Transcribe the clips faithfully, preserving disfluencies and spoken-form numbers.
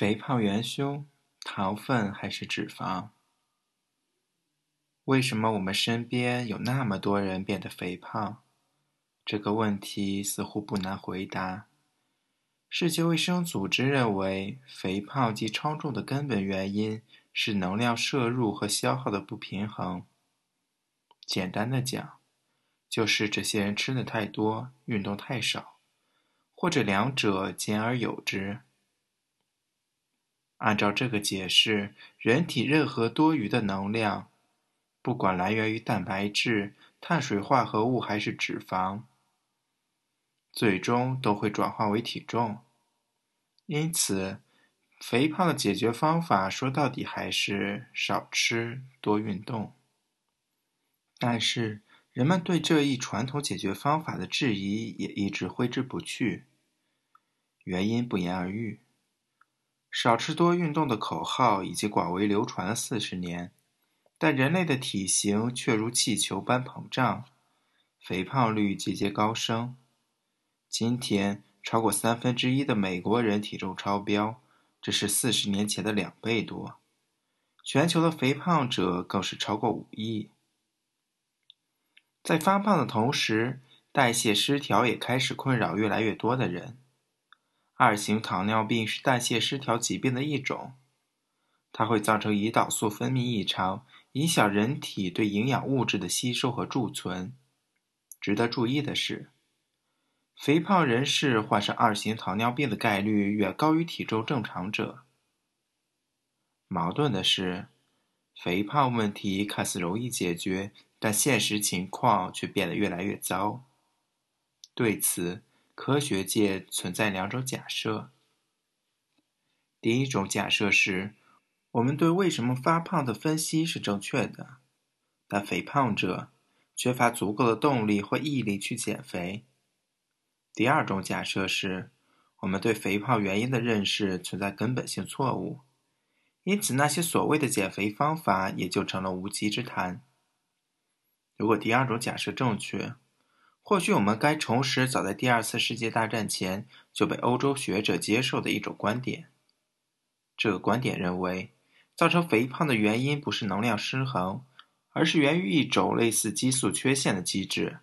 肥胖元凶，糖分还是脂肪？为什么我们身边有那么多人变得肥胖？这个问题似乎不难回答。世界卫生组织认为，肥胖及超重的根本原因是能量摄入和消耗的不平衡。简单的讲，就是这些人吃的太多，运动太少，或者两者兼而有之。按照这个解释，人体任何多余的能量，不管来源于蛋白质、碳水化合物还是脂肪，最终都会转化为体重。因此，肥胖的解决方法说到底还是少吃多运动。但是，人们对这一传统解决方法的质疑也一直挥之不去，原因不言而喻。少吃多运动的口号已经广为流传了四十年，但人类的体型却如气球般膨胀，肥胖率节节高升。今天，超过三分之一的美国人体重超标，这是四十年前的两倍多。全球的肥胖者更是超过五亿。在发胖的同时，代谢失调也开始困扰越来越多的人。二型糖尿病是代谢失调疾病的一种，它会造成胰岛素分泌异常，影响人体对营养物质的吸收和贮存。值得注意的是，肥胖人士患上二型糖尿病的概率远高于体重正常者。矛盾的是，肥胖问题看似容易解决，但现实情况却变得越来越糟。对此，科学界存在两种假设。第一种假设是，我们对为什么发胖的分析是正确的，但肥胖者缺乏足够的动力或毅力去减肥。第二种假设是，我们对肥胖原因的认识存在根本性错误，因此那些所谓的减肥方法也就成了无稽之谈。如果第二种假设正确，或许我们该重拾早在第二次世界大战前就被欧洲学者接受的一种观点。这个观点认为，造成肥胖的原因不是能量失衡，而是源于一种类似激素缺陷的机制。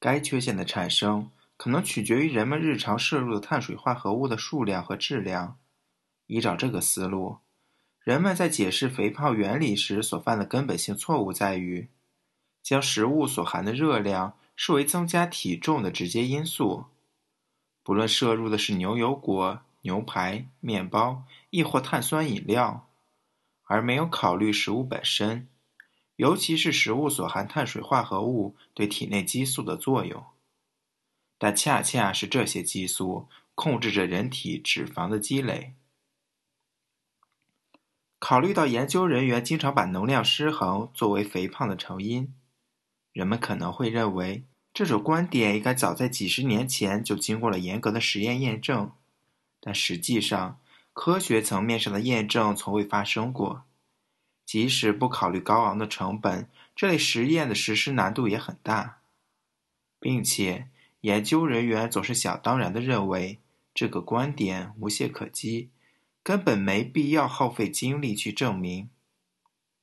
该缺陷的产生可能取决于人们日常摄入的碳水化合物的数量和质量。依照这个思路，人们在解释肥胖原理时所犯的根本性错误在于，将食物所含的热量视为增加体重的直接因素，不论摄入的是牛油果、牛排、面包，亦或碳酸饮料，而没有考虑食物本身，尤其是食物所含碳水化合物对体内激素的作用。但恰恰是这些激素控制着人体脂肪的积累。考虑到研究人员经常把能量失衡作为肥胖的成因，人们可能会认为，这种观点应该早在几十年前就经过了严格的实验验证，但实际上，科学层面上的验证从未发生过。即使不考虑高昂的成本，这类实验的实施难度也很大，并且研究人员总是想当然地认为，这个观点无懈可击，根本没必要耗费精力去证明。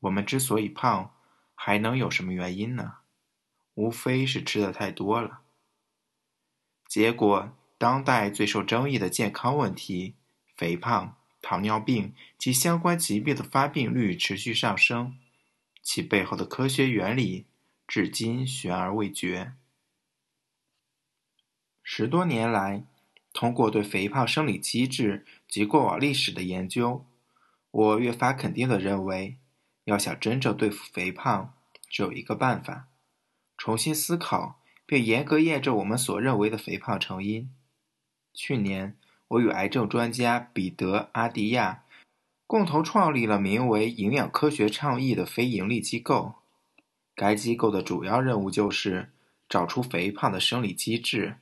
我们之所以胖，还能有什么原因呢？无非是吃的太多了。结果，当代最受争议的健康问题，肥胖、糖尿病及相关疾病的发病率持续上升，其背后的科学原理至今悬而未决。十多年来，通过对肥胖生理机制及过往历史的研究，我越发肯定地认为，要想真正对付肥胖，只有一个办法：重新思考并严格验证我们所认为的肥胖成因。去年，我与癌症专家彼得·阿迪亚共同创立了名为“营养科学倡议”的非营利机构。该机构的主要任务就是找出肥胖的生理机制。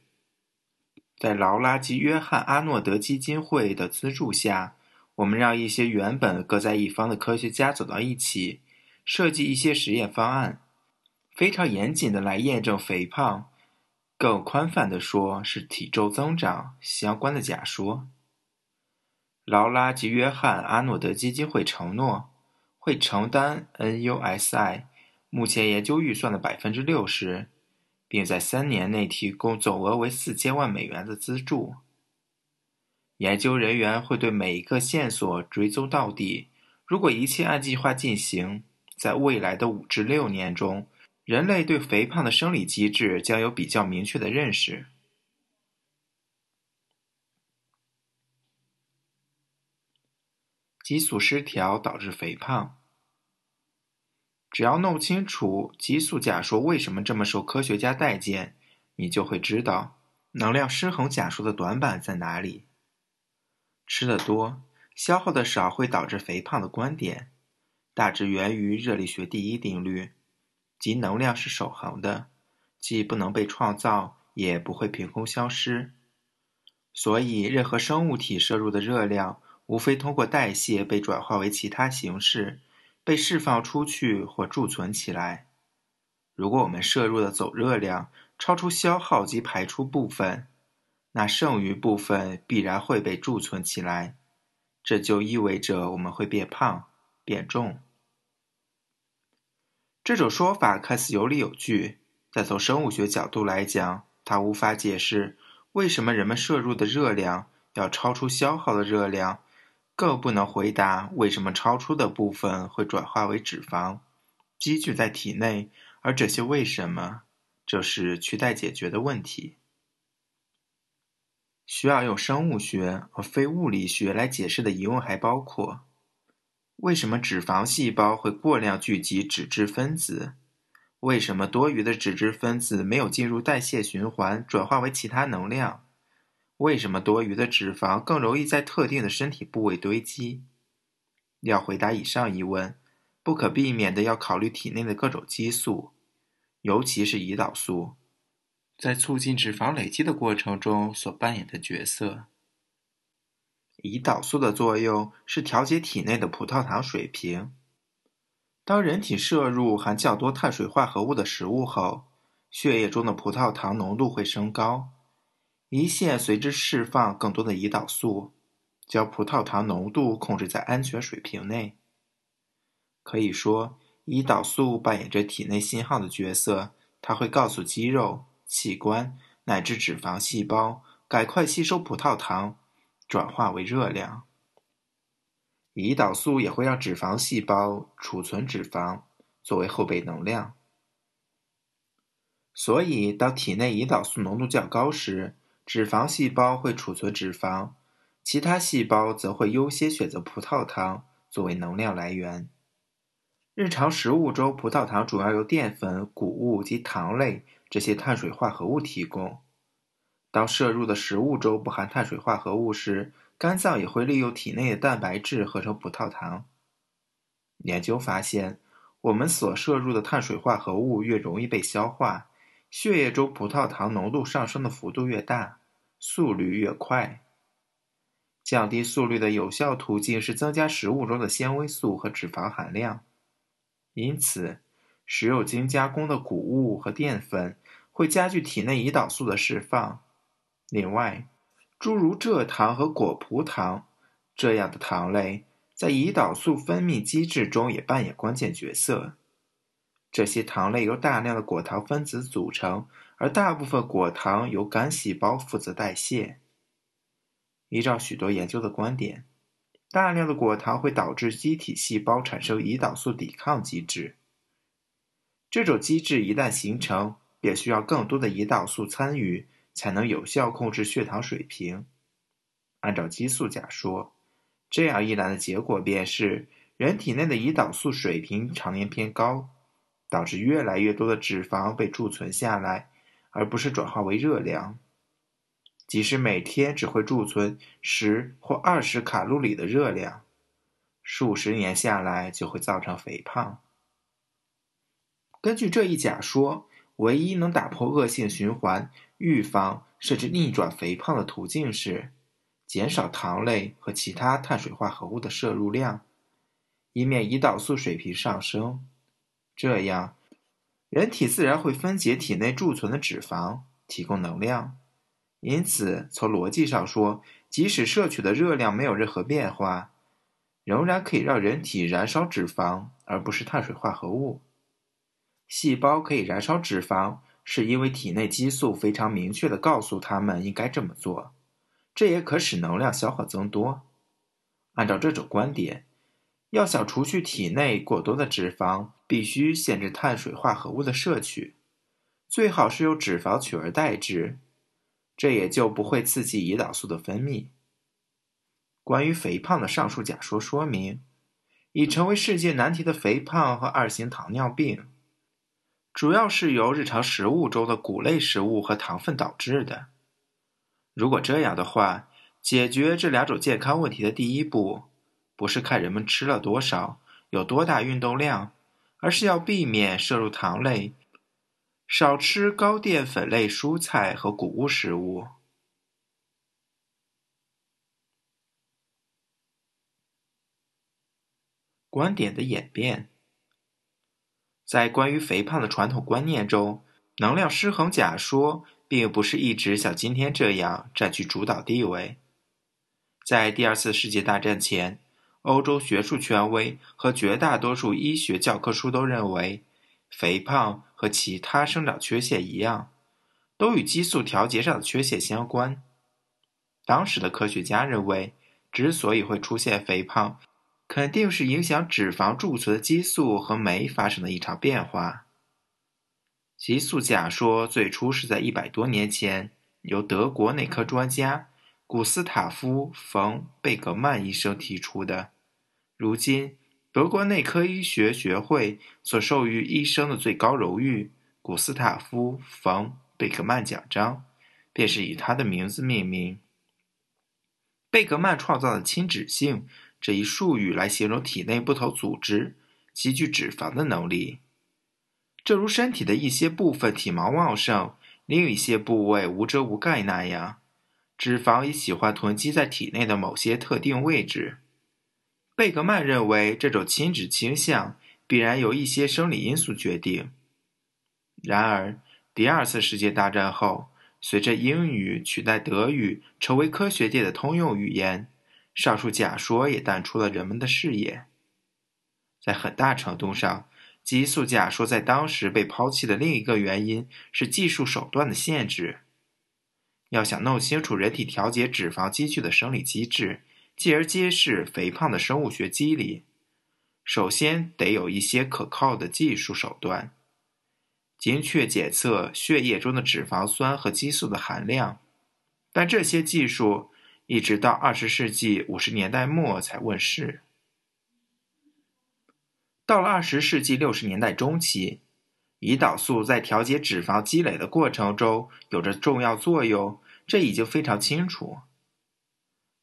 在劳拉及约翰·阿诺德基金会的资助下，我们让一些原本各在一方的科学家走到一起，设计一些实验方案，非常严谨的来验证肥胖，更宽泛的说是体重增长相关的假说。劳拉及约翰·阿诺德基金会承诺会承担 N U S I 目前研究预算的 百分之六十， 并在三年内提供总额为四千万美元的资助。研究人员会对每一个线索追踪到底，如果一切按计划进行，在未来的五至六年中，人类对肥胖的生理机制将有比较明确的认识。激素失调导致肥胖。只要弄清楚激素假说为什么这么受科学家待见，你就会知道能量失衡假说的短板在哪里。吃得多，消耗的少会导致肥胖的观点，大致源于热力学第一定律，即能量是守恒的，既不能被创造，也不会凭空消失。所以，任何生物体摄入的热量，无非通过代谢被转化为其他形式，被释放出去或贮存起来。如果我们摄入的总热量超出消耗及排出部分，那剩余部分必然会被贮存起来，这就意味着我们会变胖、变重。这种说法看似有理有据，但从生物学角度来讲，它无法解释为什么人们摄入的热量要超出消耗的热量，更不能回答为什么超出的部分会转化为脂肪，积聚在体内，而这些为什么，这是亟待解决的问题。需要用生物学而非物理学来解释的疑问还包括：为什么脂肪细胞会过量聚集脂质分子？为什么多余的脂质分子没有进入代谢循环，转化为其他能量？为什么多余的脂肪更容易在特定的身体部位堆积？要回答以上疑问，不可避免的要考虑体内的各种激素，尤其是胰岛素在促进脂肪累积的过程中所扮演的角色。胰岛素的作用是调节体内的葡萄糖水平。当人体摄入含较多碳水化合物的食物后，血液中的葡萄糖浓度会升高，胰腺随之释放更多的胰岛素，将葡萄糖浓度控制在安全水平内。可以说，胰岛素扮演着体内信号的角色，它会告诉肌肉、器官乃至脂肪细胞赶快吸收葡萄糖，转化为热量。胰岛素也会让脂肪细胞储存脂肪作为后备能量。所以当体内胰岛素浓度较高时，脂肪细胞会储存脂肪，其他细胞则会优先选择葡萄糖作为能量来源。日常食物中，葡萄糖主要由淀粉、谷物及糖类这些碳水化合物提供。当摄入的食物中不含碳水化合物时，肝脏也会利用体内的蛋白质合成葡萄糖。研究发现，我们所摄入的碳水化合物越容易被消化，血液中葡萄糖浓度上升的幅度越大，速率越快。降低速率的有效途径是增加食物中的纤维素和脂肪含量。因此，食肉精加工的谷物和淀粉会加剧体内胰岛素的释放。另外，诸如蔗糖和果葡糖这样的糖类在胰岛素分泌机制中也扮演关键角色。这些糖类由大量的果糖分子组成，而大部分果糖由肝细胞负责代谢。依照许多研究的观点，大量的果糖会导致机体细胞产生胰岛素抵抗机制。这种机制一旦形成，便需要更多的胰岛素参与，才能有效控制血糖水平。按照激素假说，这样一来的结果便是，人体内的胰岛素水平常年偏高，导致越来越多的脂肪被贮存下来，而不是转化为热量。即使每天只会贮存十或二十卡路里的热量，数十年下来就会造成肥胖。根据这一假说，唯一能打破恶性循环、预防甚至逆转肥胖的途径是减少糖类和其他碳水化合物的摄入量，以免胰岛素水平上升。这样，人体自然会分解体内贮存的脂肪，提供能量。因此，从逻辑上说，即使摄取的热量没有任何变化，仍然可以让人体燃烧脂肪，而不是碳水化合物。细胞可以燃烧脂肪，是因为体内激素非常明确地告诉它们应该这么做，这也可使能量消耗增多。按照这种观点，要想除去体内过多的脂肪，必须限制碳水化合物的摄取，最好是由脂肪取而代之，这也就不会刺激胰岛素的分泌。关于肥胖的上述假说说明，已成为世界难题的肥胖和二型糖尿病，主要是由日常食物中的谷类食物和糖分导致的。如果这样的话，解决这两种健康问题的第一步，不是看人们吃了多少，有多大运动量，而是要避免摄入糖类，少吃高淀粉类蔬菜和谷物食物。观点的演变。在关于肥胖的传统观念中，能量失衡假说并不是一直像今天这样占据主导地位。在第二次世界大战前，欧洲学术权威和绝大多数医学教科书都认为，肥胖和其他生长缺陷一样，都与激素调节上的缺陷相关。当时的科学家认为，之所以会出现肥胖，肯定是影响脂肪贮存的激素和酶发生的异常变化。激素假说最初是在一百多年前，由德国内科专家古斯塔夫·冯·贝格曼医生提出的，如今德国内科医学学会所授予医生的最高荣誉——古斯塔夫·冯·贝格曼奖章，便是以他的名字命名。贝格曼创造的亲脂性这一术语来形容体内不同组织积聚脂肪的能力。正如身体的一些部分体毛旺盛，另一些部位无遮无盖那样，脂肪也喜欢囤积在体内的某些特定位置。贝格曼认为，这种亲脂倾向必然由一些生理因素决定。然而，第二次世界大战后，随着英语取代德语成为科学界的通用语言，上述假说也淡出了人们的视野。在很大程度上，激素假说在当时被抛弃的另一个原因是技术手段的限制。要想弄清楚人体调节脂肪积聚的生理机制，进而揭示肥胖的生物学机理，首先得有一些可靠的技术手段，精确检测血液中的脂肪酸和激素的含量，但这些技术一直到二十世纪五十年代末才问世。到了二十世纪六十年代中期，胰岛素在调节脂肪积累的过程中有着重要作用，这已经非常清楚。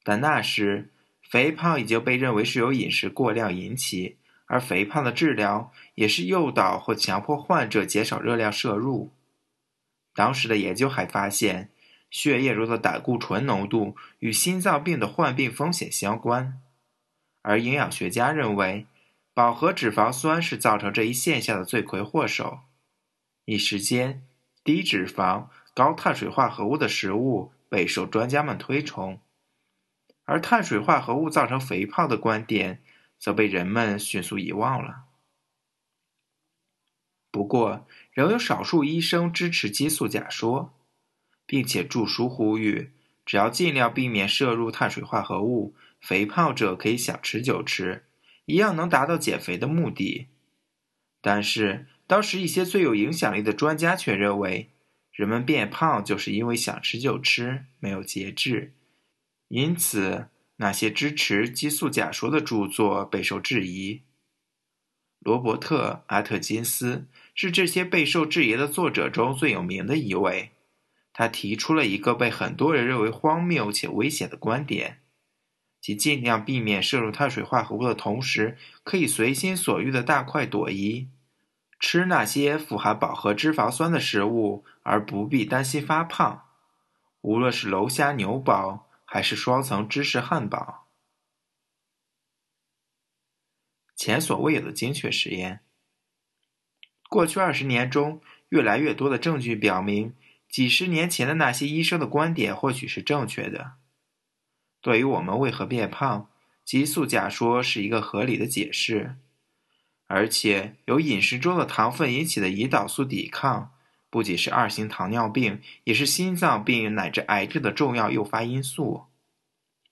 但那时，肥胖已经被认为是由饮食过量引起，而肥胖的治疗也是诱导或强迫患者减少热量摄入。当时的研究还发现，血液中的胆固醇浓度与心脏病的患病风险相关，而营养学家认为，饱和脂肪酸是造成这一现象的罪魁祸首。一时间，低脂肪、高碳水化合物的食物备受专家们推崇。而碳水化合物造成肥胖的观点则被人们迅速遗忘了。不过，仍有少数医生支持激素假说，并且著书呼吁，只要尽量避免摄入碳水化合物，肥胖者可以想吃就吃，一样能达到减肥的目的。但是，当时一些最有影响力的专家却认为，人们变胖就是因为想吃就吃，没有节制。因此，那些支持激素假说的著作备受质疑。罗伯特·阿特金斯是这些备受质疑的作者中最有名的一位，他提出了一个被很多人认为荒谬且危险的观点，即尽量避免摄入碳水化合物的同时，可以随心所欲的大快朵颐，吃那些富含饱和脂肪酸的食物，而不必担心发胖，无论是龙虾牛堡还是双层芝士汉堡。前所未有的精确实验。过去二十年中，越来越多的证据表明，几十年前的那些医生的观点或许是正确的。对于我们为何变胖，激素假说是一个合理的解释。而且，由饮食中的糖分引起的胰岛素抵抗，不仅是二型糖尿病，也是心脏病乃至癌症的重要诱发因素。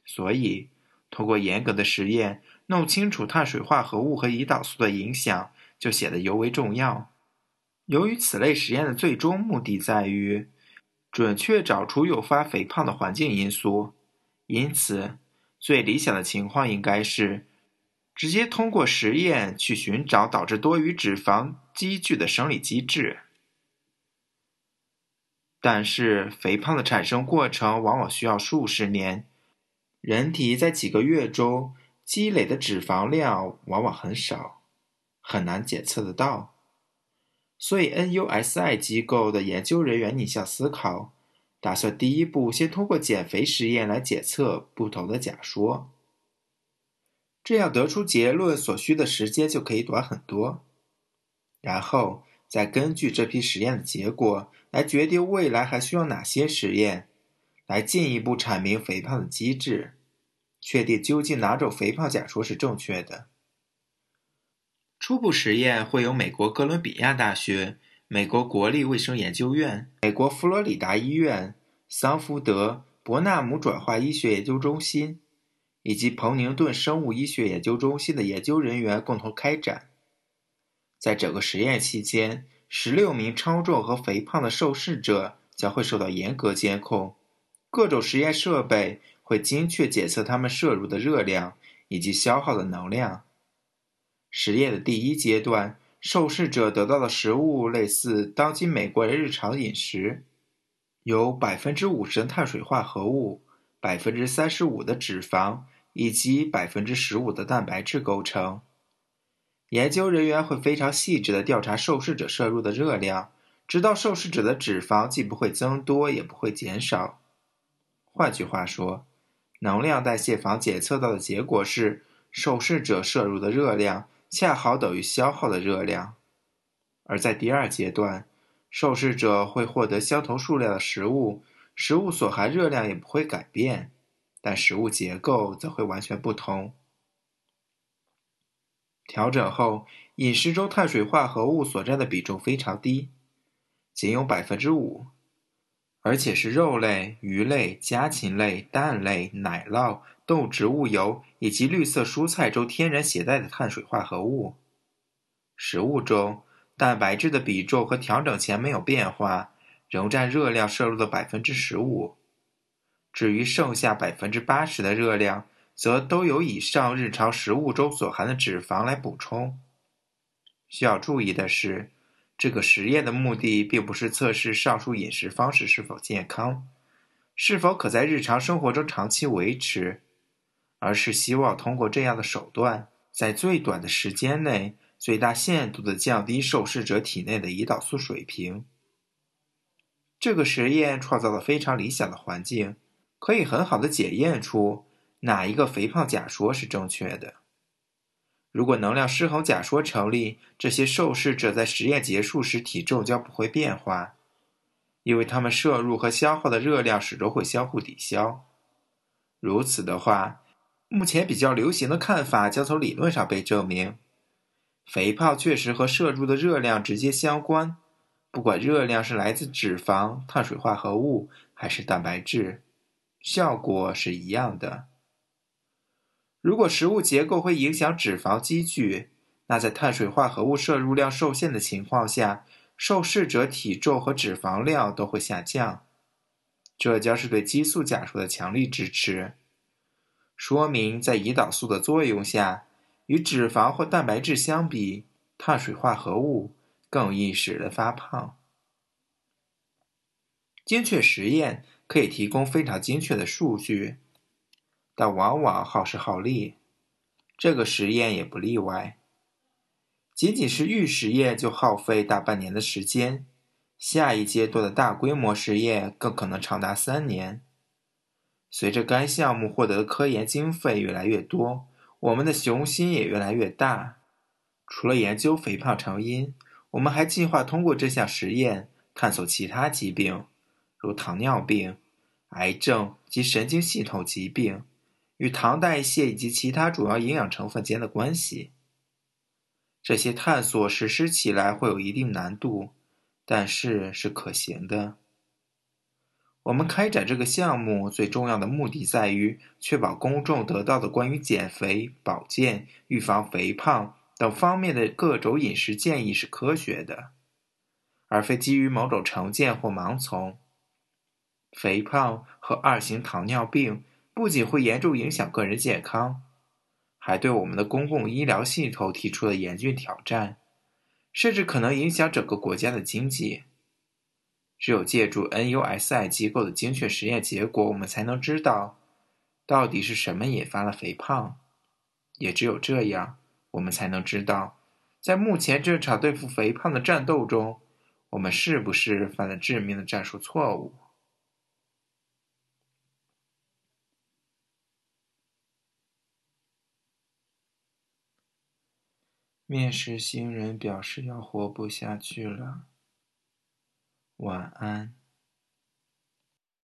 所以，通过严格的实验，弄清楚碳水化合物和胰岛素的影响，就显得尤为重要。由于此类实验的最终目的在于准确找出诱发肥胖的环境因素，因此，最理想的情况应该是直接通过实验去寻找导致多余脂肪积聚的生理机制。但是，肥胖的产生过程往往需要数十年，人体在几个月中积累的脂肪量往往很少，很难检测得到。所以 N U S I 机构的研究人员逆向思考，打算第一步先通过减肥实验来检测不同的假说。这样得出结论所需的时间就可以短很多，然后再根据这批实验的结果来决定未来还需要哪些实验，来进一步阐明肥胖的机制，确定究竟哪种肥胖假说是正确的。初步实验会由美国哥伦比亚大学、美国国立卫生研究院、美国佛罗里达医院、桑福德伯纳姆转化医学研究中心以及彭宁顿生物医学研究中心的研究人员共同开展。在整个实验期间，十六名超重和肥胖的受试者将会受到严格监控，各种实验设备会精确检测他们摄入的热量以及消耗的能量。实验的第一阶段，受试者得到的食物类似当今美国人日常饮食，有 百分之五十 的碳水化合物、百分之三十五 的脂肪以及 百分之十五 的蛋白质构成。研究人员会非常细致地调查受试者摄入的热量，直到受试者的脂肪既不会增多也不会减少。换句话说，能量代谢房检测到的结果是受试者摄入的热量恰好等于消耗的热量。而在第二阶段，受试者会获得相同数量的食物，食物所含热量也不会改变，但食物结构则会完全不同。调整后，饮食中碳水化合物所占的比重非常低，仅有 百分之五， 而且是肉类、鱼类、家禽类、蛋类、奶酪、动植物油以及绿色蔬菜中天然携带的碳水化合物。食物中，蛋白质的比重和调整前没有变化，仍占热量摄入的 百分之十五， 至于剩下 百分之八十 的热量则都由以上日常食物中所含的脂肪来补充。需要注意的是，这个实验的目的并不是测试上述饮食方式是否健康，是否可在日常生活中长期维持，而是希望通过这样的手段，在最短的时间内最大限度地降低受试者体内的胰岛素水平。这个实验创造了非常理想的环境，可以很好地检验出哪一个肥胖假说是正确的。如果能量失衡假说成立，这些受试者在实验结束时体重将不会变化，因为他们摄入和消耗的热量始终会相互抵消。如此的话，目前比较流行的看法将从理论上被证明，肥胖确实和摄入的热量直接相关，不管热量是来自脂肪、碳水化合物还是蛋白质，效果是一样的。如果食物结构会影响脂肪积聚，那在碳水化合物摄入量受限的情况下，受试者体重和脂肪量都会下降。这将是对激素假说的强力支持，说明在胰岛素的作用下，与脂肪或蛋白质相比，碳水化合物更易使人发胖。精确实验可以提供非常精确的数据，但往往耗时耗力，这个实验也不例外。仅仅是预实验就耗费大半年的时间，下一阶段的大规模实验更可能长达三年。随着该项目获得的科研经费越来越多，我们的雄心也越来越大。除了研究肥胖成因，我们还计划通过这项实验探索其他疾病，如糖尿病、癌症及神经系统疾病，与唐代蟹以及其他主要营养成分间的关系。这些探索实施起来会有一定难度，但是是可行的。我们开展这个项目最重要的目的在于确保公众得到的关于减肥、保健、预防肥胖等方面的各种饮食建议是科学的，而非基于某种成见或盲从。肥胖和二型糖尿病不仅会严重影响个人健康，还对我们的公共医疗系统提出了严峻挑战，甚至可能影响整个国家的经济。只有借助 N U S I 机构的精确实验结果，我们才能知道到底是什么引发了肥胖。也只有这样，我们才能知道，在目前这场对付肥胖的战斗中，我们是不是犯了致命的战术错误。面试新人表示要活不下去了。晚安。